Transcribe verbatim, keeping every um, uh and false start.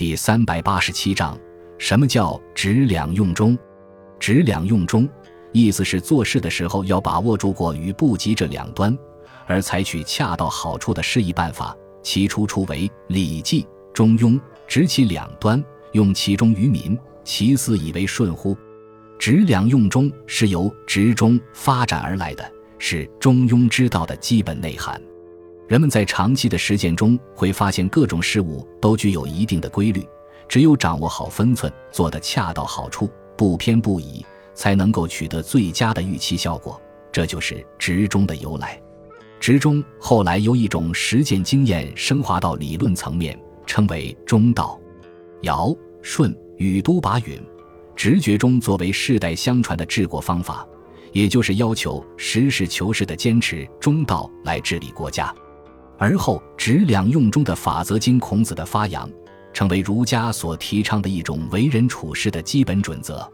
第三百八十七章，什么叫职两用中？职两用中，意思是做事的时候要把握住过与不及这两端，而采取恰到好处的适宜办法。其出处为《礼记·中庸》，执其两端，用其中于民，其私以为顺乎？职两用中是由职中发展而来的，是中庸之道的基本内涵。人们在长期的实践中会发现，各种事物都具有一定的规律，只有掌握好分寸，做得恰到好处，不偏不倚，才能够取得最佳的预期效果。这就是职中的由来。职中后来由一种实践经验升华到理论层面，称为中道。尧、舜、禹都把允直觉中作为世代相传的治国方法，也就是要求实事求是地坚持中道来治理国家。而后职两用中的法则经孔子的发扬，成为儒家所提倡的一种为人处事的基本准则。